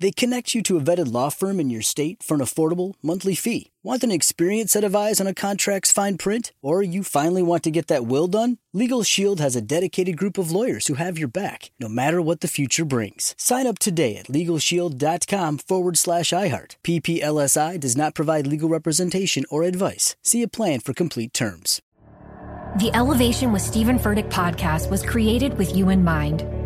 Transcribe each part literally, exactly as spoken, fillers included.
They connect you to a vetted law firm in your state for an affordable monthly fee. Want an experienced set of eyes on a contract's fine print? Or you finally want to get that will done? Legal Shield has a dedicated group of lawyers who have your back, no matter what the future brings. Sign up today at LegalShield.com forward slash iHeart. P P L S I does not provide legal representation or advice. See a plan for complete terms. The Elevation with Stephen Furtick podcast was created with you in mind.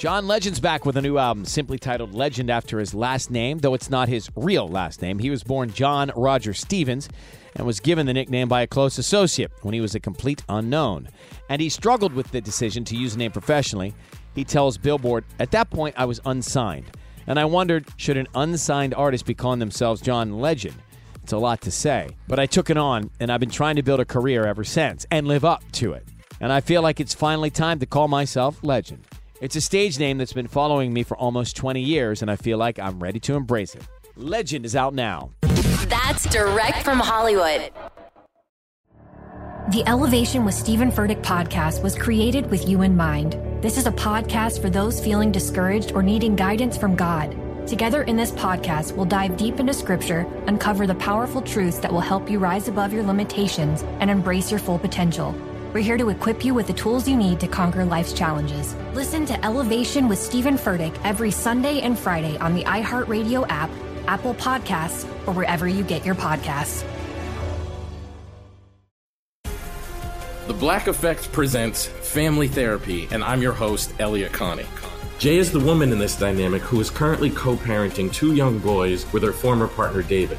John Legend's back with a new album simply titled Legend after his last name, though it's not his real last name. He was born John Roger Stevens and was given the nickname by a close associate when he was a complete unknown. And he struggled with the decision to use the name professionally. He tells Billboard, "At that point, I was unsigned. And I wondered, should an unsigned artist be calling themselves John Legend? It's a lot to say. But I took it on, and I've been trying to build a career ever since and live up to it. And I feel like it's finally time to call myself Legend. It's a stage name that's been following me for almost twenty years, and I feel like I'm ready to embrace it." Legend is out now. That's direct from Hollywood. The Elevation with Stephen Furtick podcast was created with you in mind. This is a podcast for those feeling discouraged or needing guidance from God. Together in this podcast, we'll dive deep into scripture, uncover the powerful truths that will help you rise above your limitations and embrace your full potential. We're here to equip you with the tools you need to conquer life's challenges. Listen to Elevation with Stephen Furtick every Sunday and Friday on the iHeartRadio app, Apple Podcasts, or wherever you get your podcasts. The Black Effect presents Family Therapy, and I'm your host, Elliot Connie. Jay is the woman in this dynamic who is currently co-parenting two young boys with her former partner, David.